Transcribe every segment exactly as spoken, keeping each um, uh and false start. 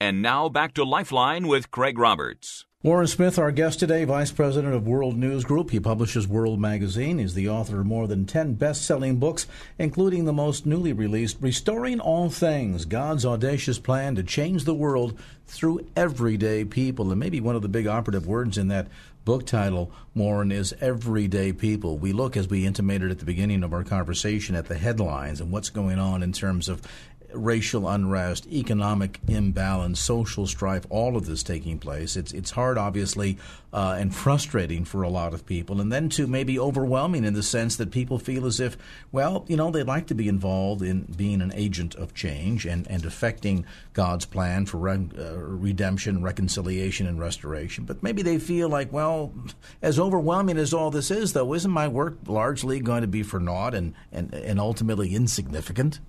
And now back to Lifeline with Craig Roberts. Warren Smith, our guest today, Vice President of World News Group. He publishes World Magazine. He's the author of more than ten best-selling books, including the most newly released, Restoring All Things, God's Audacious Plan to Change the World Through Everyday People. And maybe one of the big operative words in that book title, Warren, is everyday people. We look, as we intimated at the beginning of our conversation, at the headlines and what's going on in terms of racial unrest, economic imbalance, social strife, all of this taking place. It's it's hard, obviously, uh, and frustrating for a lot of people. And then, too, maybe overwhelming in the sense that people feel as if, well, you know, they'd like to be involved in being an agent of change and, and affecting God's plan for re- uh, redemption, reconciliation, and restoration. But maybe they feel like, well, as overwhelming as all this is, though, isn't my work largely going to be for naught and, and, and ultimately insignificant?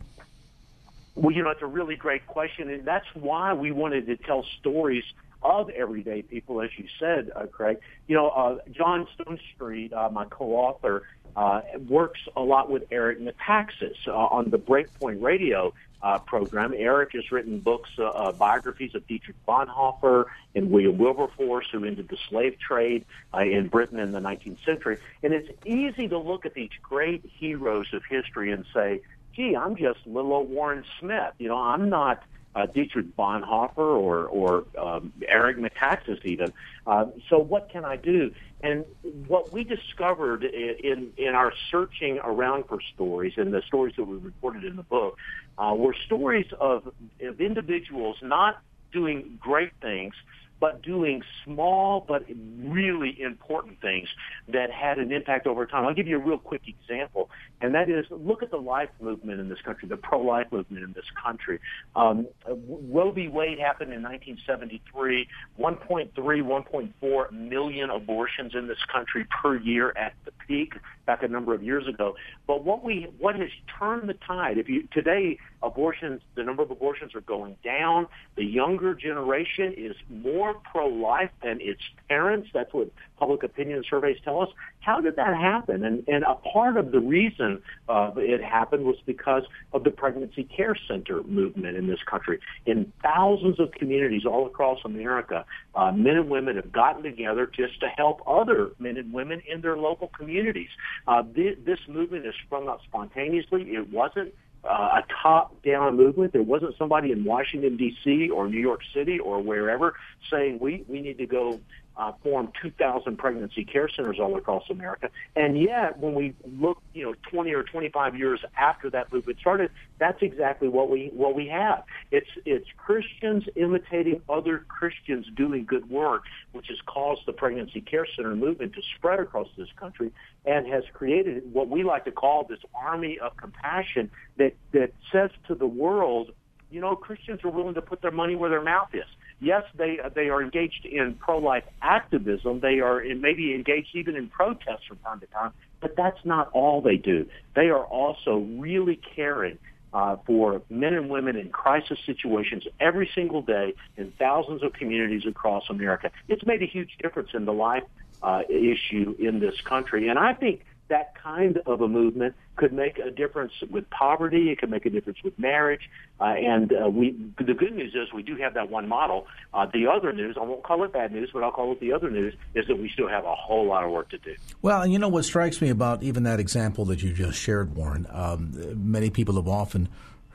Well, you know, it's a really great question, and that's why we wanted to tell stories of everyday people, as you said, uh, Craig. You know, uh, John Stone Street, uh, my co-author, uh, works a lot with Eric Metaxas uh, on the Breakpoint Radio uh, program. Eric has written books, uh, uh, biographies of Dietrich Bonhoeffer and William Wilberforce, who ended the slave trade uh, in Britain in the nineteenth century. And it's easy to look at these great heroes of history and say, gee, I'm just little old Warren Smith. You know, I'm not uh, Dietrich Bonhoeffer or, or um, Eric Metaxas even. Uh, so what can I do? And what we discovered in, in our searching around for stories, and the stories that we reported in the book, uh, were stories of, of individuals not doing great things, but doing small but really important things that had an impact over time. I'll give you a real quick example, and that is, look at the life movement in this country, the pro-life movement in this country. Um, Roe v. Wade happened in nineteen seventy-three, one point three, one point four million abortions in this country per year at the peak back a number of years ago. But what we what has turned the tide, if you today, abortions, the number of abortions are going down. The younger generation is more pro-life than its parents. That's what public opinion surveys tell us. How did that happen? And, and a part of the reason uh, it happened was because of the pregnancy care center movement in this country. In thousands of communities all across America, uh, men and women have gotten together just to help other men and women in their local communities. Uh, th- this movement has sprung up spontaneously. It wasn't Uh, a top-down movement. There wasn't somebody in Washington, D C or New York City or wherever saying we, we need to go uh, form two thousand pregnancy care centers all across America. And yet, when we look, you know, twenty or twenty-five years after that movement started, that's exactly what we what we have. It's it's Christians imitating other Christians doing good work, which has caused the pregnancy care center movement to spread across this country and has created what we like to call this army of compassion that, that says to the world, you know, Christians are willing to put their money where their mouth is. Yes, they they are engaged in pro-life activism. They are in, maybe engaged even in protests from time to time, but that's not all they do. They are also really caring uh, for men and women in crisis situations every single day in thousands of communities across America. It's made a huge difference in the life uh, issue in this country, and I think that kind of a movement could make a difference with poverty. It could make a difference with marriage. Uh, and uh, we, the good news is we do have that one model. Uh, the other news, I won't call it bad news, but I'll call it the other news, is that we still have a whole lot of work to do. Well, you know what strikes me about even that example that you just shared, Warren, um, many people have often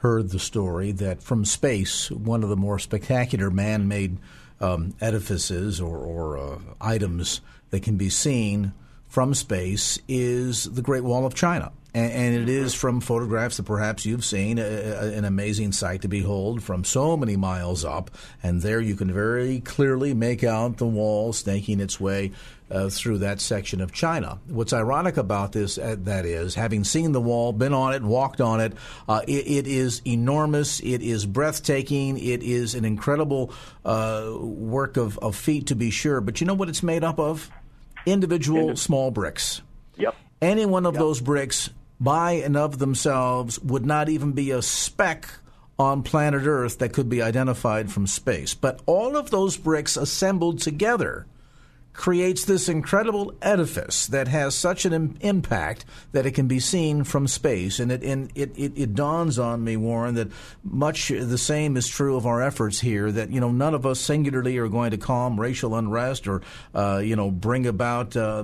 heard the story that from space, one of the more spectacular man-made um, edifices or, or uh, items that can be seen from space is the Great Wall of China. And, and it is from photographs that perhaps you've seen, a, a, an amazing sight to behold from so many miles up. And there you can very clearly make out the wall snaking its way Uh, through that section of China. What's ironic about this, uh, that is, having seen the wall, been on it, walked on it, uh, it, it is enormous, it is breathtaking, it is an incredible uh, work of, of feet to be sure. But you know what it's made up of? Individual Indiv- small bricks. Yep. Any one of yep. those bricks, by and of themselves, would not even be a speck on planet Earth that could be identified from space. But all of those bricks assembled together creates this incredible edifice that has such an im- impact that it can be seen from space. And, it, and it, it, it dawns on me, Warren, that much the same is true of our efforts here, that, you know, none of us singularly are going to calm racial unrest or, uh, you know, bring about uh,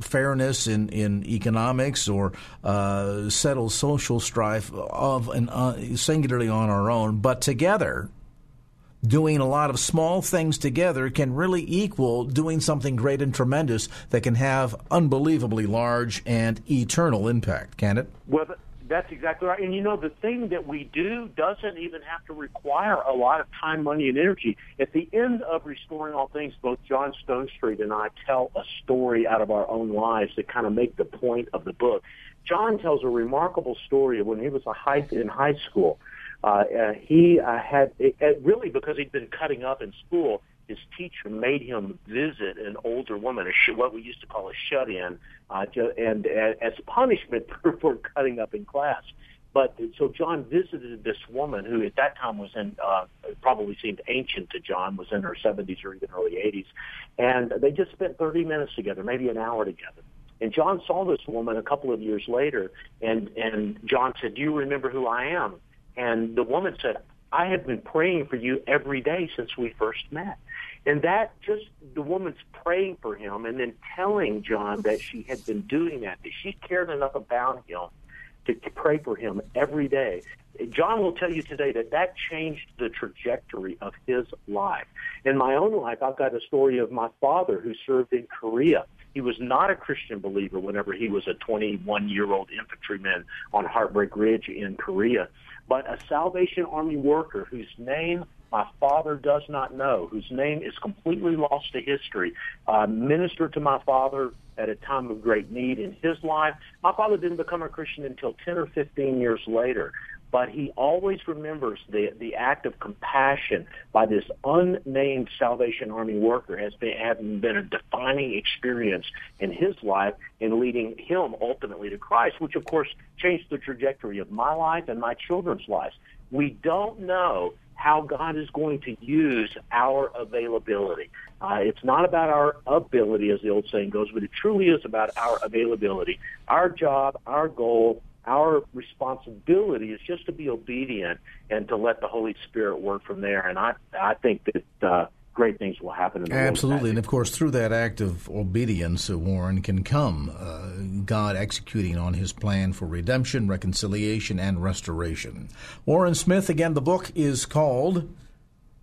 fairness in, in economics or uh, settle social strife of and uh, singularly on our own. But together, doing a lot of small things together can really equal doing something great and tremendous that can have unbelievably large and eternal impact, can't it? Well, that's exactly right. And, you know, the thing that we do doesn't even have to require a lot of time, money, and energy. At the end of Restoring All Things, both John Stone Street and I tell a story out of our own lives that kind of make the point of the book. John tells a remarkable story of when he was a high, in high school. Uh, uh, he uh, had, it, uh, really because he'd been cutting up in school, his teacher made him visit an older woman, a sh- what we used to call a shut-in, uh, to, and uh, as punishment for, for cutting up in class. But so John visited this woman who at that time was in, uh, probably seemed ancient to John, was in her seventies or even early eighties. And they just spent thirty minutes together, maybe an hour together. And John saw this woman a couple of years later, and, and John said, "Do you remember who I am?" And the woman said, "I have been praying for you every day since we first met." And that just, the woman's praying for him and then telling John that she had been doing that, that she cared enough about him to, to pray for him every day. John will tell you today that that changed the trajectory of his life. In my own life, I've got a story of my father who served in Korea. He was not a Christian believer whenever he was a twenty-one-year-old infantryman on Heartbreak Ridge in Korea, but a Salvation Army worker whose name my father does not know, whose name is completely lost to history, uh, ministered to my father at a time of great need in his life. My father didn't become a Christian until ten or fifteen years later, but he always remembers the the act of compassion by this unnamed Salvation Army worker has been having been a defining experience in his life and leading him ultimately to Christ, which of course changed the trajectory of my life and my children's lives. We don't know how God is going to use our availability. Uh, it's not about our ability, as the old saying goes, but it truly is about our availability, our job, our goal. Our responsibility is just to be obedient and to let the Holy Spirit work from there. And I, I think that uh, great things will happen. In the Absolutely. And, of course, through that act of obedience, uh, Warren, can come uh, God executing on his plan for redemption, reconciliation, and restoration. Warren Smith, again, the book is called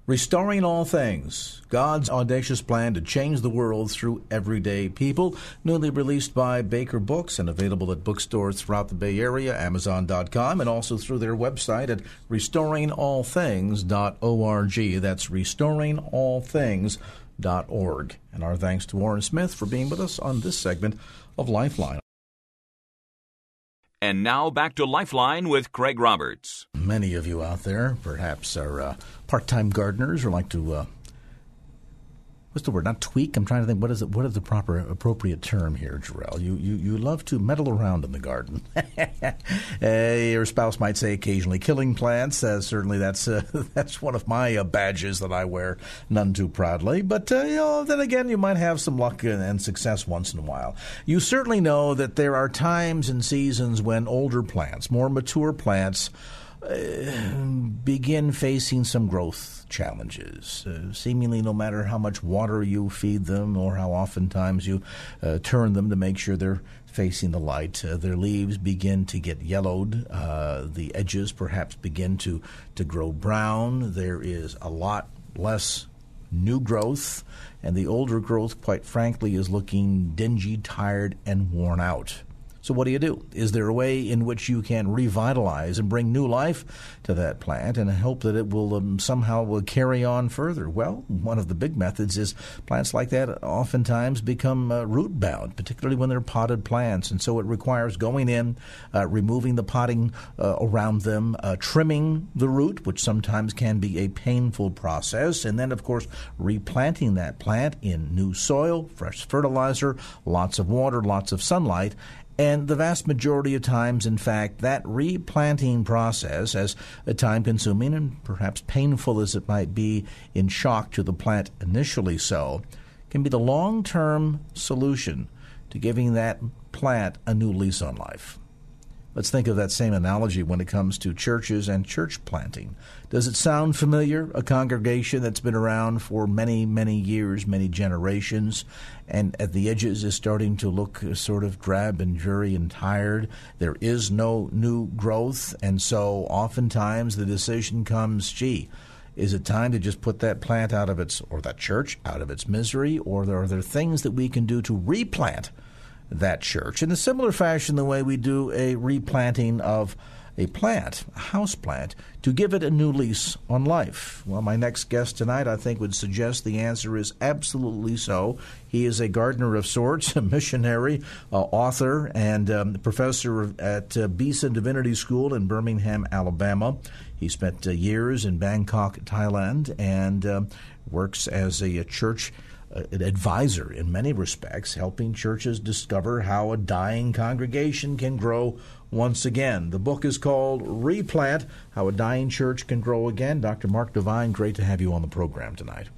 Restoring All Things, God's Audacious Plan to Change the World Through Everyday People, newly released by Baker Books and available at bookstores throughout the Bay Area, Amazon dot com, and also through their website at restoring all things dot org. That's restoring all things dot org. And our thanks to Warren Smith for being with us on this segment of Lifeline. And now back to Lifeline with Craig Roberts. Many of you out there perhaps are uh, part-time gardeners or like to, uh, what's the word, not tweak? I'm trying to think, what is it? What is the proper appropriate term here, Jarrell? You, you, you love to meddle around in the garden. uh, your spouse might say occasionally killing plants. Uh, certainly that's uh, that's one of my uh, badges that I wear none too proudly. But uh, you know, then again, you might have some luck and, and success once in a while. You certainly know that there are times and seasons when older plants, more mature plants, begin facing some growth challenges. Uh, seemingly no matter how much water you feed them or how oftentimes you uh, turn them to make sure they're facing the light, uh, their leaves begin to get yellowed. Uh, the edges perhaps begin to, to grow brown. There is a lot less new growth, and the older growth, quite frankly, is looking dingy, tired, and worn out. So what do you do? Is there a way in which you can revitalize and bring new life to that plant and hope that it will um, somehow will carry on further? Well, one of the big methods is plants like that oftentimes become uh, root-bound, particularly when they're potted plants. And so it requires going in, uh, removing the potting uh, around them, uh, trimming the root, which sometimes can be a painful process, and then, of course, replanting that plant in new soil, fresh fertilizer, lots of water, lots of sunlight. And the vast majority of times, in fact, that replanting process, as time-consuming and perhaps painful as it might be, in shock to the plant initially so, can be the long-term solution to giving that plant a new lease on life. Let's think of that same analogy when it comes to churches and church planting. Does it sound familiar? A congregation that's been around for many, many years, many generations, and at the edges is starting to look sort of drab and dreary and tired. There is no new growth, and so oftentimes the decision comes, gee, is it time to just put that plant out of its, or that church out of its misery, or are there things that we can do to replant that church in a similar fashion the way we do a replanting of a plant, a house plant, to give it a new lease on life? Well, my next guest tonight, I think, would suggest the answer is absolutely so. He is a gardener of sorts, a missionary, uh, author, and um, professor at uh, Beeson Divinity School in Birmingham, Alabama. He spent uh, years in Bangkok, Thailand, and uh, works as a, a church an advisor in many respects, helping churches discover how a dying congregation can grow once again. The book is called Replant, How a Dying Church Can Grow Again. Doctor Mark Devine, great to have you on the program tonight.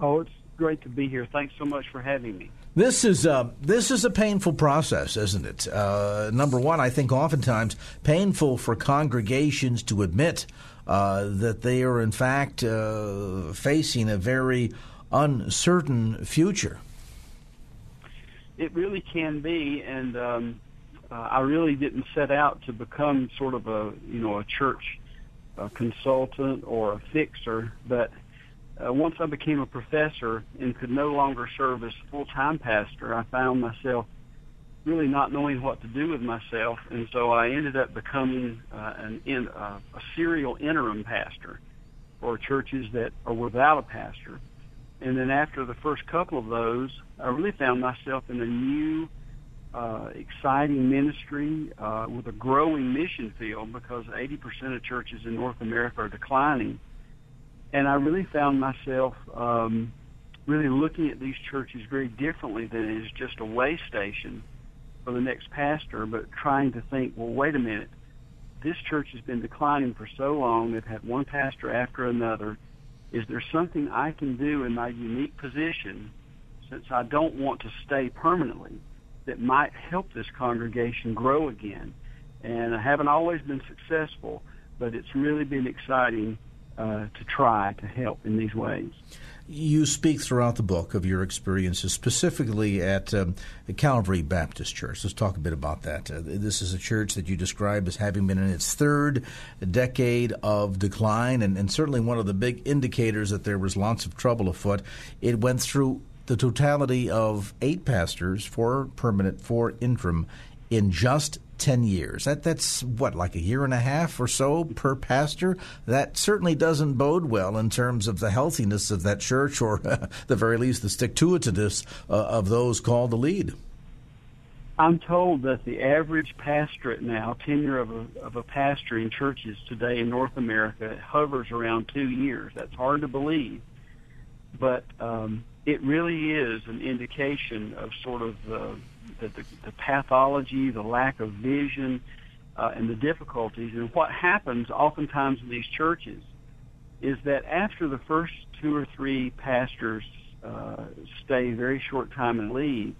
Oh, it's great to be here. Thanks so much for having me. This is a, this is a painful process, isn't it? Uh, number one, I think oftentimes painful for congregations to admit uh, that they are, in fact, uh, facing a very uncertain future. It really can be, and um, uh, I really didn't set out to become sort of a you know a church uh, consultant or a fixer, but uh, once I became a professor and could no longer serve as full-time pastor, I found myself really not knowing what to do with myself, and so I ended up becoming uh, an in, uh, a serial interim pastor for churches that are without a pastor. And then after the first couple of those, I really found myself in a new, uh, exciting ministry uh, with a growing mission field, because eighty percent of churches in North America are declining. And I really found myself um, really looking at these churches very differently than as just a way station for the next pastor, but trying to think, well, wait a minute, this church has been declining for so long, they've had one pastor after another. Is there something I can do in my unique position, since I don't want to stay permanently, that might help this congregation grow again? And I haven't always been successful, but it's really been exciting uh, to try to help in these ways. You speak throughout the book of your experiences, specifically at um, Calvary Baptist Church. Let's talk a bit about that. Uh, this is a church that you describe as having been in its third decade of decline, and, and certainly one of the big indicators that there was lots of trouble afoot. It went through the totality of eight pastors, four permanent, four interim, in just ten years. That, that's, what, like a year and a half or so per pastor? That certainly doesn't bode well in terms of the healthiness of that church, or uh, the very least the stick-to-itiveness uh, of those called to lead. I'm told that the average pastorate now, tenure of a, of a pastor in churches today in North America, hovers around two years. That's hard to believe, but um, it really is an indication of sort of the The, the, the pathology, the lack of vision, uh, and the difficulties. And what happens oftentimes in these churches is that after the first two or three pastors uh, stay a very short time and leave,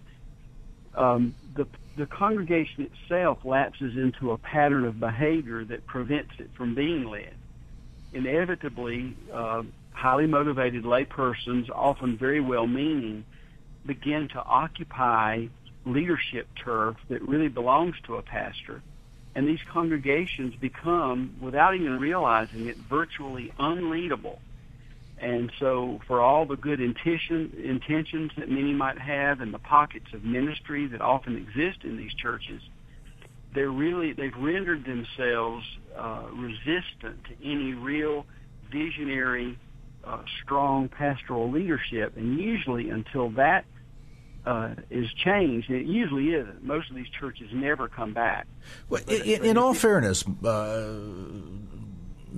um, the, the congregation itself lapses into a pattern of behavior that prevents it from being led. Inevitably, uh, highly motivated lay persons, often very well-meaning, begin to occupy leadership turf that really belongs to a pastor, and these congregations become, without even realizing it, virtually unleadable. And so for all the good intention, intentions that many might have, and the pockets of ministry that often exist in these churches, they're really they've rendered themselves uh, resistant to any real visionary, uh, strong pastoral leadership. And usually, until that uh, is changed, and it usually isn't. Most of these churches never come back. Well, in, in, in all fairness, uh,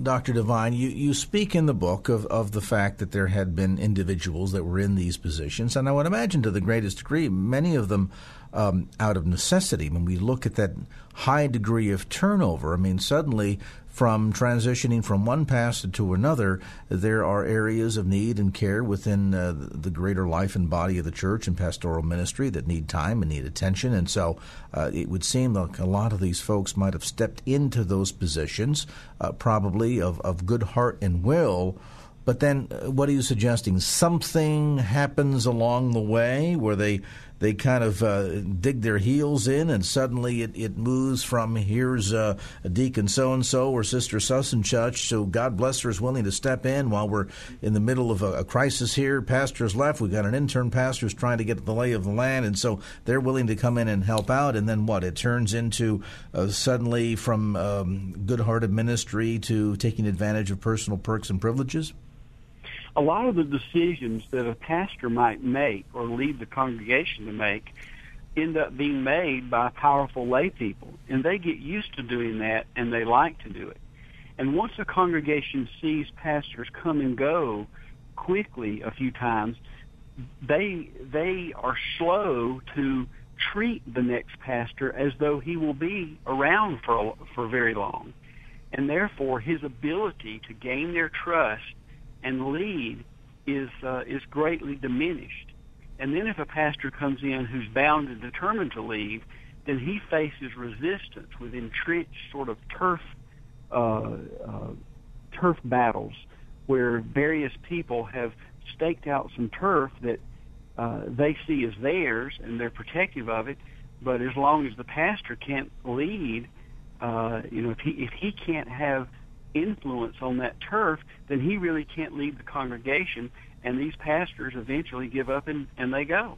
Doctor Devine, you, you speak in the book of, of the fact that there had been individuals that were in these positions, and I would imagine to the greatest degree, many of them um, out of necessity. When we look at that high degree of turnover, I mean, suddenly from transitioning from one pastor to another, there are areas of need and care within uh, the greater life and body of the church and pastoral ministry that need time and need attention. And so uh, it would seem like a lot of these folks might have stepped into those positions, uh, probably of, of good heart and will. But then uh, what are you suggesting? Something happens along the way where they they kind of uh, dig their heels in, and suddenly it, it moves from here's uh, a deacon so-and-so or sister such-and-such, so God bless her is willing to step in while we're in the middle of a, a crisis here. Pastor's left. We've got an intern pastor who's trying to get the lay of the land, and so they're willing to come in and help out. And then what? It turns into uh, suddenly from um, good-hearted ministry to taking advantage of personal perks and privileges? A lot of the decisions that a pastor might make or lead the congregation to make end up being made by powerful lay people, and they get used to doing that, and they like to do it. And once a congregation sees pastors come and go quickly a few times, they they are slow to treat the next pastor as though he will be around for for very long, and therefore his ability to gain their trust and lead is uh, is greatly diminished. And then if a pastor comes in who's bound and determined to leave, then he faces resistance with entrenched sort of turf uh, uh, turf battles where various people have staked out some turf that uh, they see as theirs, and they're protective of it. But as long as the pastor can't lead, uh, you know, if he if he can't have influence on that turf, then he really can't lead the congregation, and these pastors eventually give up and, and they go.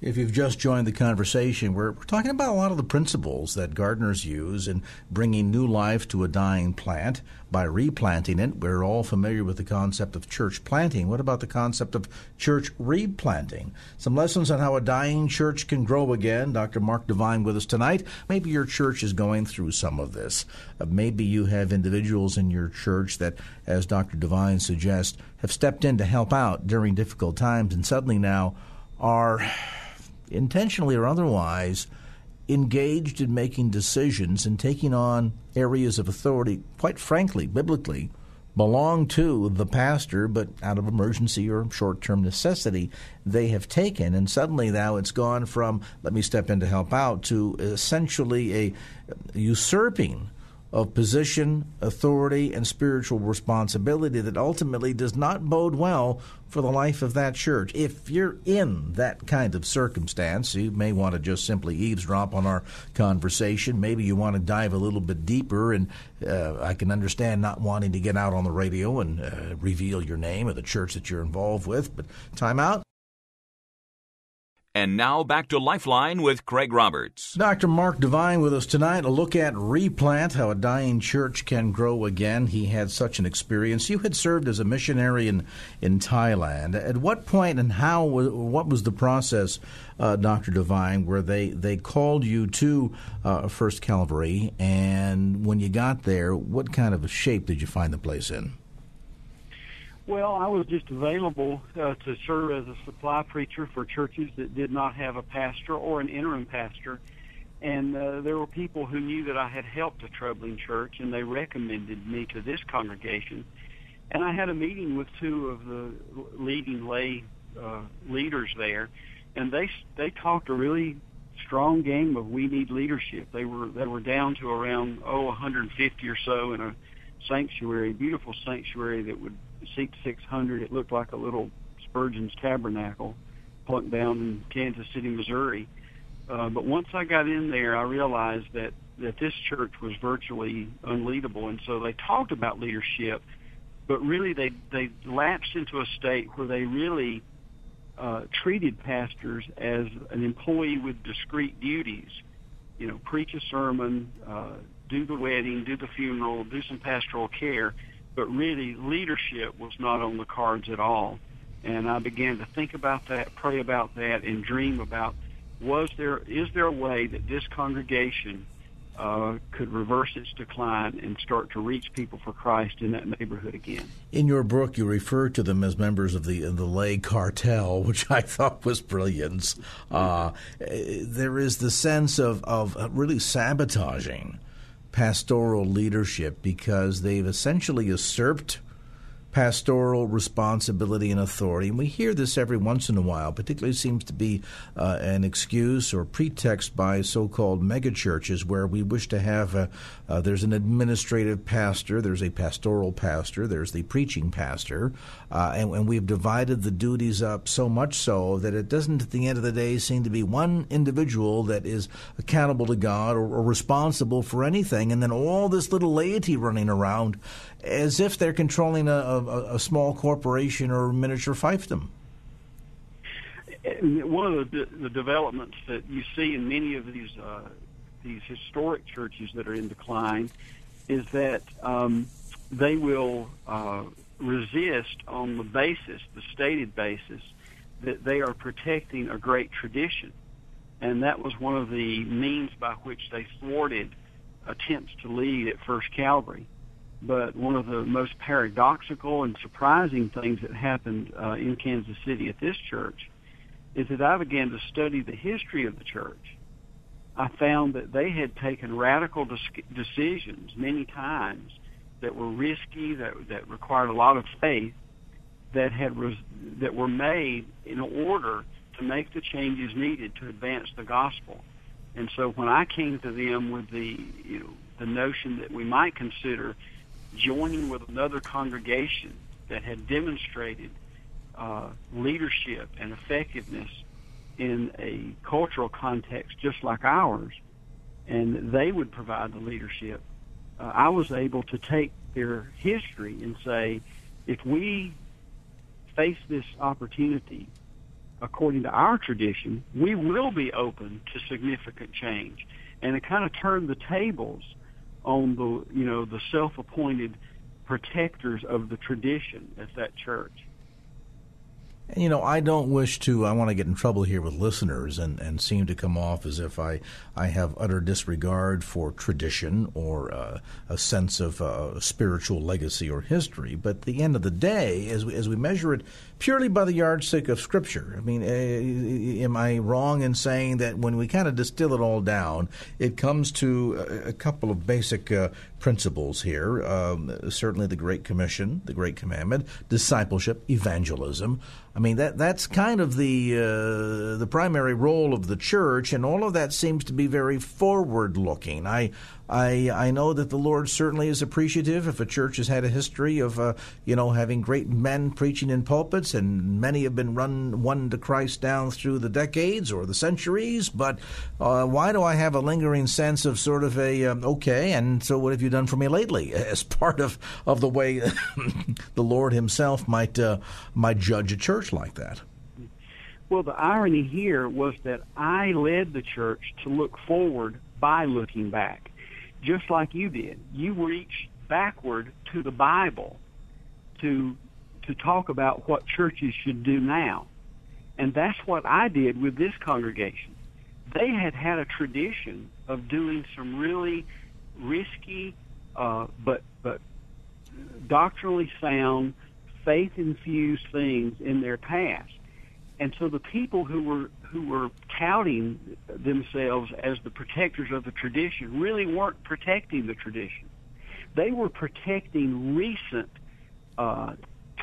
If you've just joined the conversation, we're, we're talking about a lot of the principles that gardeners use in bringing new life to a dying plant by replanting it. We're all familiar with the concept of church planting. What about the concept of church replanting? Some lessons on how a dying church can grow again. Doctor Mark Devine with us tonight. Maybe your church is going through some of this. Uh, maybe you have individuals in your church that, as Doctor Devine suggests, have stepped in to help out during difficult times and suddenly now are intentionally or otherwise engaged in making decisions and taking on areas of authority, quite frankly, biblically, belong to the pastor, but out of emergency or short-term necessity, they have taken. And suddenly now it's gone from, let me step in to help out, to essentially a usurping of position, authority, and spiritual responsibility that ultimately does not bode well for the life of that church. If you're in that kind of circumstance, you may want to just simply eavesdrop on our conversation. Maybe you want to dive a little bit deeper, and uh, I can understand not wanting to get out on the radio and uh, reveal your name or the church that you're involved with, but time out. And now back to Lifeline with Craig Roberts. Doctor Mark Devine with us tonight. A look at Replant, how a dying church can grow again. He had such an experience. You had served as a missionary in, in Thailand. At what point and how, what was the process, uh, Doctor Devine, where they, they called you to uh, First Calvary? And when you got there, what kind of a shape did you find the place in? Well, I was just available uh, to serve as a supply preacher for churches that did not have a pastor or an interim pastor. And uh, there were people who knew that I had helped a troubling church, and they recommended me to this congregation. And I had a meeting with two of the leading lay uh, leaders there, and they they talked a really strong game of we need leadership. They were they were down to around, oh, one hundred fifty or so in a sanctuary, beautiful sanctuary that would seat six hundred. It looked like a little Spurgeon's Tabernacle plunked down in Kansas City, Missouri. Uh, but once I got in there, I realized that, that this church was virtually unleadable. And so they talked about leadership, but really they, they lapsed into a state where they really uh, treated pastors as an employee with discrete duties. you know, preach a sermon, uh, do the wedding, do the funeral, do some pastoral care, but really leadership was not on the cards at all. And I began to think about that, pray about that, and dream about, was there, is there a way that this congregation uh, could reverse its decline and start to reach people for Christ in that neighborhood again? In your book, you refer to them as members of the the lay cartel, which I thought was brilliant. Uh, there is the sense of, of really sabotaging pastoral leadership because they've essentially usurped pastoral responsibility and authority, and we hear this every once in a while, particularly seems to be uh, an excuse or pretext by so-called megachurches where we wish to have a, uh, there's an administrative pastor, there's a pastoral pastor, there's the preaching pastor, uh, and, and we've divided the duties up so much so that it doesn't at the end of the day seem to be one individual that is accountable to God or, or responsible for anything, and then all this little laity running around as if they're controlling a, a, a small corporation or miniature fiefdom. One of the, the developments that you see in many of these uh, these historic churches that are in decline is that um, they will uh, resist on the basis, the stated basis, that they are protecting a great tradition. And that was one of the means by which they thwarted attempts to lead at First Calvary. But one of the most paradoxical and surprising things that happened uh, in Kansas City at this church is that I began to study the history of the church. I found that they had taken radical dis- decisions many times that were risky, that that required a lot of faith, that had res- that were made in order to make the changes needed to advance the gospel. And so when I came to them with the you know, the notion that we might consider joining with another congregation that had demonstrated uh, leadership and effectiveness in a cultural context just like ours, and they would provide the leadership, uh, I was able to take their history and say, if we face this opportunity according to our tradition, we will be open to significant change. And it kind of turned the tables on the, you know, the self-appointed protectors of the tradition at that church. And, you know, I don't wish to, I want to get in trouble here with listeners and, and seem to come off as if I, I have utter disregard for tradition or uh, a sense of uh, spiritual legacy or history. But at the end of the day, as we, as we measure it purely by the yardstick of Scripture, I mean, uh, am I wrong in saying that when we kind of distill it all down, it comes to a, a couple of basic uh, principles here, um, certainly the Great Commission, the Great Commandment, discipleship, evangelism. I mean, that that's kind of the uh, the primary role of the church, and all of that seems to be very forward-looking. I I I know that the Lord certainly is appreciative if a church has had a history of, uh, you know, having great men preaching in pulpits, and many have been run won to Christ down through the decades or the centuries, but uh, why do I have a lingering sense of sort of a, um, okay, and so what have you done for me lately, as part of, of the way the Lord himself might uh, might judge a church like that? Well, the irony here was that I led the church to look forward by looking back, just like you did. You reached backward to the Bible to to talk about what churches should do now. And that's what I did with this congregation. They had had a tradition of doing some really risky uh, but but doctrinally sound, faith-infused things in their past. And so the people who were who were touting themselves as the protectors of the tradition really weren't protecting the tradition. They were protecting recent uh,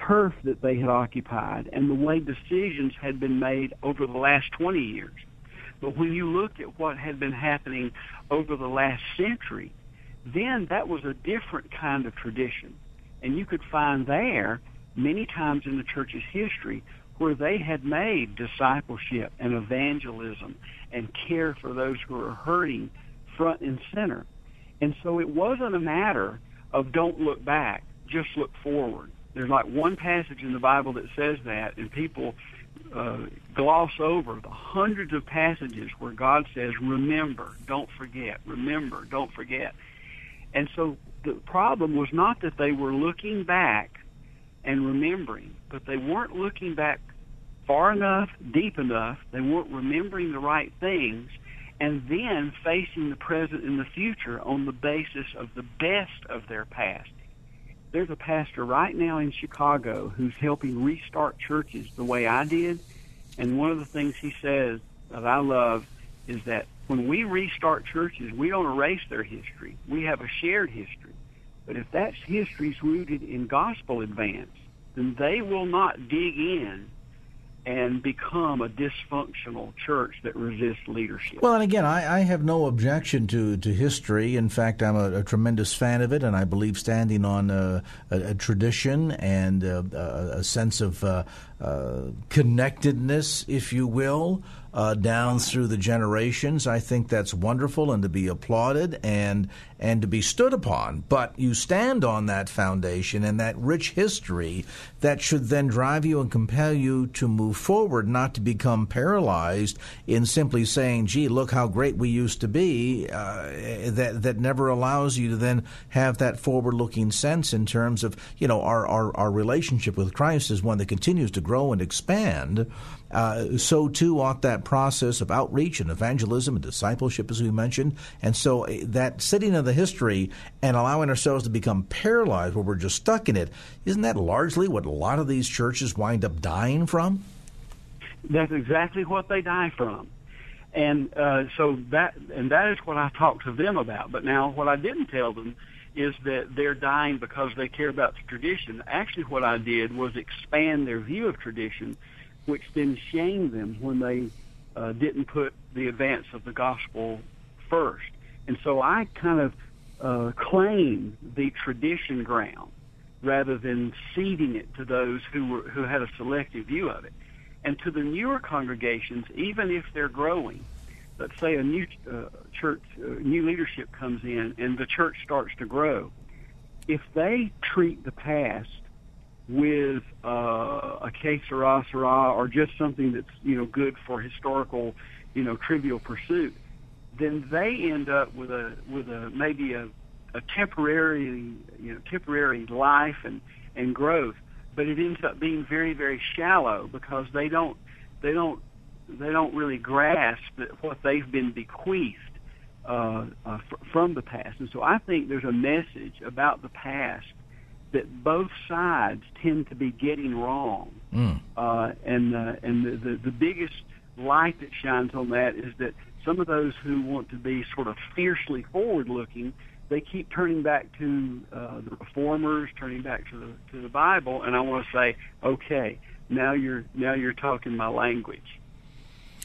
turf that they had occupied and the way decisions had been made over the last twenty years. But when you looked at what had been happening over the last century, then that was a different kind of tradition. And you could find there many times in the church's history where they had made discipleship and evangelism and care for those who are hurting front and center. And so it wasn't a matter of don't look back, just look forward. There's like one passage in the Bible that says that, and people uh, gloss over the hundreds of passages where God says, remember, don't forget, remember, don't forget. And so the problem was not that they were looking back and remembering, but they weren't looking back far enough, deep enough, they weren't remembering the right things, and then facing the present and the future on the basis of the best of their past. There's a pastor right now in Chicago who's helping restart churches the way I did, and one of the things he says that I love is that when we restart churches, we don't erase their history. We have a shared history. But if that history's rooted in gospel advance, then they will not dig in and become a dysfunctional church that resists leadership. Well, and again, I, I have no objection to, to history. In fact, I'm a, a tremendous fan of it, and I believe standing on a, a, a tradition and a, a, a sense of uh, uh, connectedness, if you will, uh, down through the generations. I think that's wonderful and to be applauded and and to be stood upon. But you stand on that foundation and that rich history that should then drive you and compel you to move forward, not to become paralyzed in simply saying, gee, look how great we used to be. Uh, that that never allows you to then have that forward-looking sense in terms of, you know, our, our, our relationship with Christ is one that continues to grow and expand. Uh, so, too, ought that process of outreach and evangelism and discipleship, as we mentioned. And so that sitting in the history and allowing ourselves to become paralyzed where we're just stuck in it, isn't that largely what a lot of these churches wind up dying from? That's exactly what they die from. And uh, so that and that is what I talked to them about. But now what I didn't tell them is that they're dying because they care about the tradition. Actually, what I did was expand their view of tradition, which then shamed them when they uh, didn't put the advance of the gospel first. And so I kind of uh, claimed the tradition ground rather than ceding it to those who were, who had a selective view of it. And to the newer congregations, even if they're growing, let's say a new uh, church, uh, new leadership comes in and the church starts to grow, if they treat the past with uh, a que sera, sera, or just something that's, you know, good for historical, you know, trivial pursuit, then they end up with a with a maybe a, a temporary, you know, temporary life and, and growth, but it ends up being very, very shallow because they don't they don't they don't really grasp that what they've been bequeathed uh, uh, fr- from the past. And so I think there's a message about the past that both sides tend to be getting wrong. Mm. Uh, and uh, and the, the, the biggest light that shines on that is that some of those who want to be sort of fiercely forward-looking, they keep turning back to uh, the reformers, turning back to the to the Bible, and I want to say, okay, now you're now you're talking my language.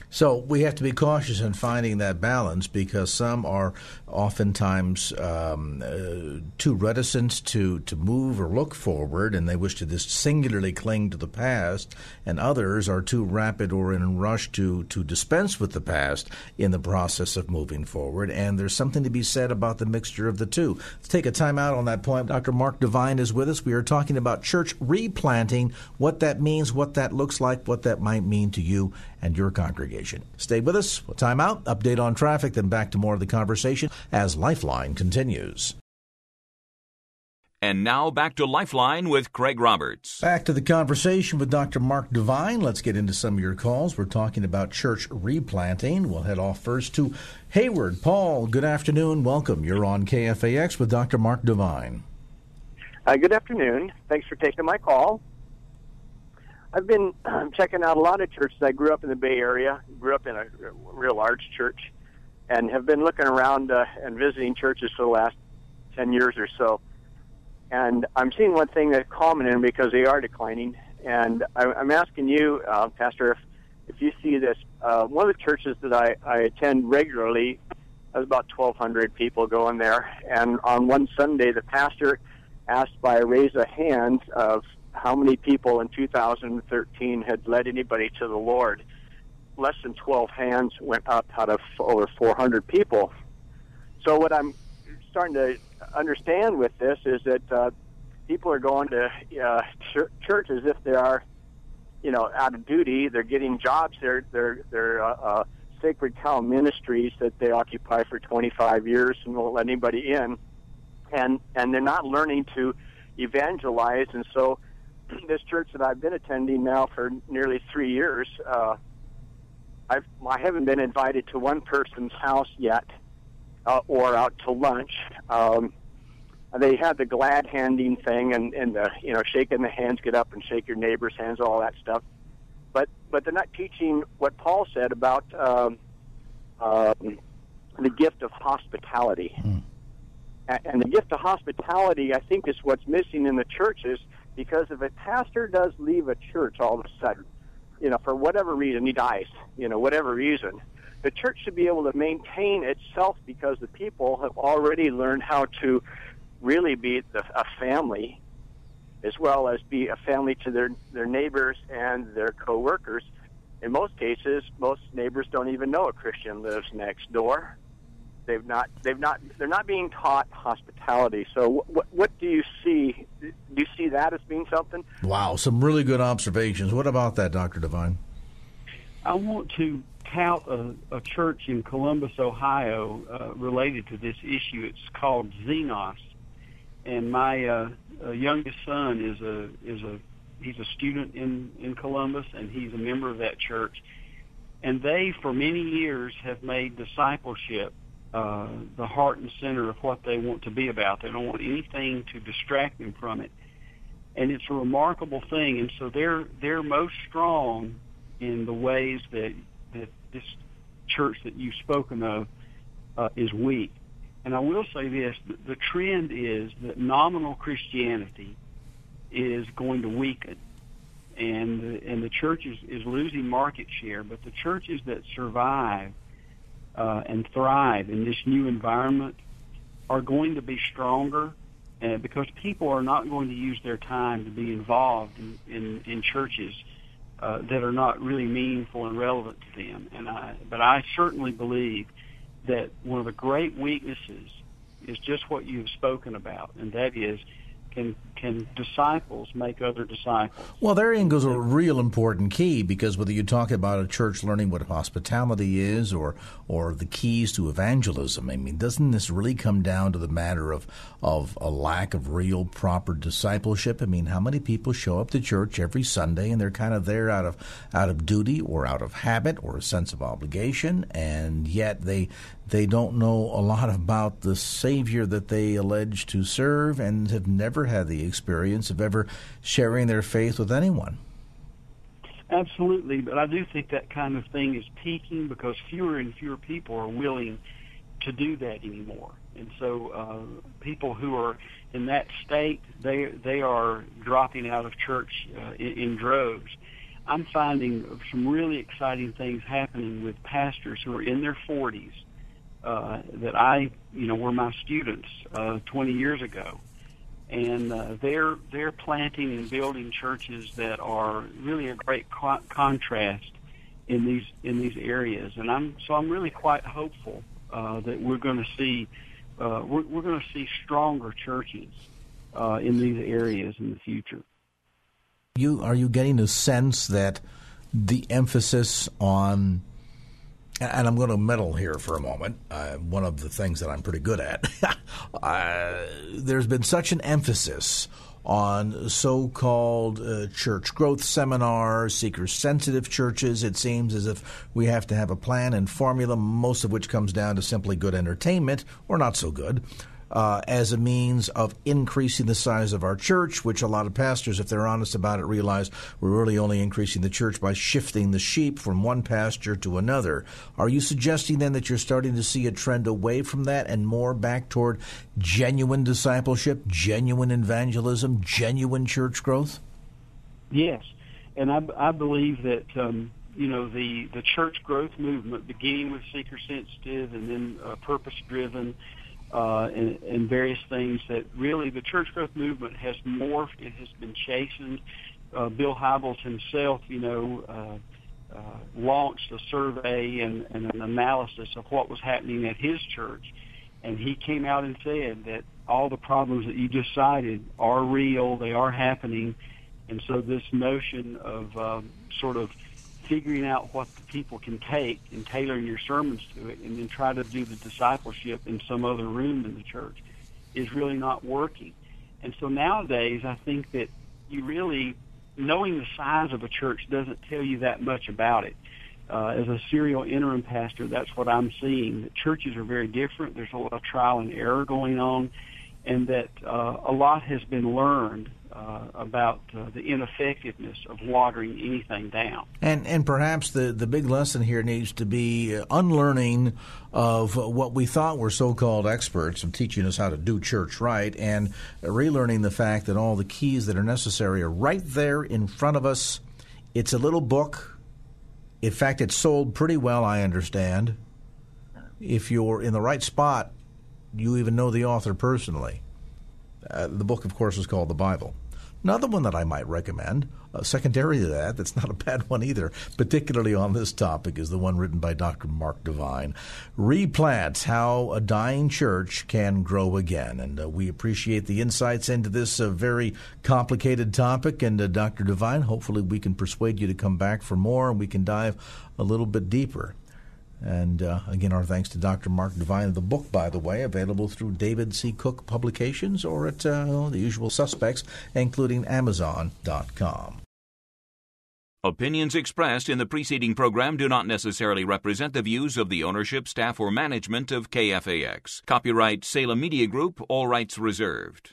So we have to be cautious in finding that balance because some are oftentimes um, uh, too reticent to, to move or look forward, and they wish to just singularly cling to the past, and others are too rapid or in a rush to, to dispense with the past in the process of moving forward, and there's something to be said about the mixture of the two. Let's take a time out on that point. Doctor Mark Devine is with us. We are talking about church replanting, what that means, what that looks like, what that might mean to you and your congregation. Stay with us. We'll time out, update on traffic, then back to more of the conversation as Lifeline continues. And now back to Lifeline with Craig Roberts. Back to the conversation with Doctor Mark Devine. Let's get into some of your calls. We're talking about church replanting. We'll head off first to Hayward. Paul, good afternoon. Welcome. You're on K F A X with Doctor Mark Devine. Uh, good afternoon. Thanks for taking my call. I've been um, checking out a lot of churches. I grew up in the Bay Area, grew up in a real large church, and have been looking around uh, and visiting churches for the last ten years or so. And I'm seeing one thing that's common in because they are declining. And I, I'm asking you, uh, Pastor, if, if you see this. Uh, one of the churches that I, I attend regularly, there's about twelve hundred people going there. And on one Sunday, the pastor asked by a raise of hands of how many people in two thousand thirteen had led anybody to the Lord. Less than twelve hands went up out of over four hundred people. So what I'm starting to understand with this is that uh, people are going to uh, ch- church as if they are you know, out of duty. They're getting jobs. They're they're they're uh, uh, Sacred Cow Ministries that they occupy for twenty-five years and won't let anybody in, and and they're not learning to evangelize. And so, this church that I've been attending now for nearly three years, uh, I've I haven't been invited to one person's house yet, uh, or out to lunch. Um, They had the glad handing thing and, and the, you know, shaking the hands, get up and shake your neighbor's hands, all that stuff. But but they're not teaching what Paul said about um, uh, the gift of hospitality. Hmm. And the gift of hospitality, I think, is what's missing in the churches, because if a pastor does leave a church all of a sudden, you know, for whatever reason, he dies, you know, whatever reason, the church should be able to maintain itself because the people have already learned how to really be the, a family, as well as be a family to their, their neighbors and their co-workers. In most cases, most neighbors don't even know a Christian lives next door. They've not, they've not, they're not being taught hospitality. So what, what do you see? Do you see that as being something? Wow, some really good observations. What about that, Doctor Devine? I want to tout a, a church in Columbus, Ohio, uh, related to this issue. It's called Xenos. And my uh, uh, youngest son is a is a he's a student in, in Columbus, and he's a member of that church. And they, for many years, have made discipleship uh, the heart and center of what they want to be about. They don't want anything to distract them from it. And it's a remarkable thing. And so they're they're most strong in the ways that that this church that you've spoken of uh, is weak. And I will say this, the trend is that nominal Christianity is going to weaken, and the, and the church is, is losing market share, but the churches that survive uh, and thrive in this new environment are going to be stronger, uh, because people are not going to use their time to be involved in, in, in churches uh, that are not really meaningful and relevant to them. And I, but I certainly believe that one of the great weaknesses is just what you've spoken about, and that is, can can disciples make other disciples? Well, therein goes a real important key, because whether you talk about a church learning what hospitality is, or or the keys to evangelism, I mean, doesn't this really come down to the matter of of a lack of real proper discipleship? I mean, how many people show up to church every Sunday and they're kind of there out of out of duty or out of habit or a sense of obligation, and yet they they don't know a lot about the Savior that they allege to serve, and have never had the experience of ever sharing their faith with anyone. Absolutely, but I do think that kind of thing is peaking, because fewer and fewer people are willing to do that anymore. And so uh, people who are in that state, they they are dropping out of church uh, in, in droves. I'm finding some really exciting things happening with pastors who are in their forties uh, that I, you know, were my students uh, twenty years ago. And uh, they're they're planting and building churches that are really a great co- contrast in these in these areas. And I'm so I'm really quite hopeful uh, that we're going to see uh, we're, we're going to see stronger churches uh, in these areas in the future. You are you getting a sense that the emphasis on, and I'm going to meddle here for a moment, uh, one of the things that I'm pretty good at. uh, there's been such an emphasis on so-called uh, church growth seminars, seeker-sensitive churches. It seems as if we have to have a plan and formula, most of which comes down to simply good entertainment, or not so good, Uh, as a means of increasing the size of our church, which a lot of pastors, if they're honest about it, realize we're really only increasing the church by shifting the sheep from one pasture to another. Are you suggesting then that you're starting to see a trend away from that and more back toward genuine discipleship, genuine evangelism, genuine church growth? Yes, and I, I believe that um, you know the, the church growth movement, beginning with seeker-sensitive and then uh, purpose-driven, Uh, and, and various things, that really the church growth movement has morphed. It has been chastened. Uh, Bill Hybels himself, you know, uh, uh, launched a survey and, and an analysis of what was happening at his church, and he came out and said that all the problems that you just cited are real, they are happening, And so this notion of um, sort of figuring out what the people can take and tailoring your sermons to it and then try to do the discipleship in some other room in the church is really not working. And so nowadays I think that you really, knowing the size of a church doesn't tell you that much about it. Uh, as a serial interim pastor, that's what I'm seeing. The churches are very different. There's a lot of trial and error going on, and that uh, a lot has been learned Uh, about uh, the ineffectiveness of watering anything down. And and perhaps the, the big lesson here needs to be unlearning of what we thought were so-called experts in teaching us how to do church right, and relearning the fact that all the keys that are necessary are right there in front of us. It's a little book. In fact, it's sold pretty well, I understand. If you're in the right spot, you even know the author personally. Uh, the book, of course, is called the Bible. Another one that I might recommend, uh, secondary to that, that's not a bad one either, particularly on this topic, is the one written by Doctor Mark Devine, Replant, How a Dying Church Can Grow Again. And uh, we appreciate the insights into this uh, very complicated topic. And uh, Doctor Devine, hopefully we can persuade you to come back for more, and we can dive a little bit deeper. And, uh, again, our thanks to Doctor Mark Devine. The book, by the way, available through David C. Cook Publications or at uh, the usual suspects, including Amazon dot com. Opinions expressed in the preceding program do not necessarily represent the views of the ownership, staff, or management of K F A X. Copyright Salem Media Group. All rights reserved.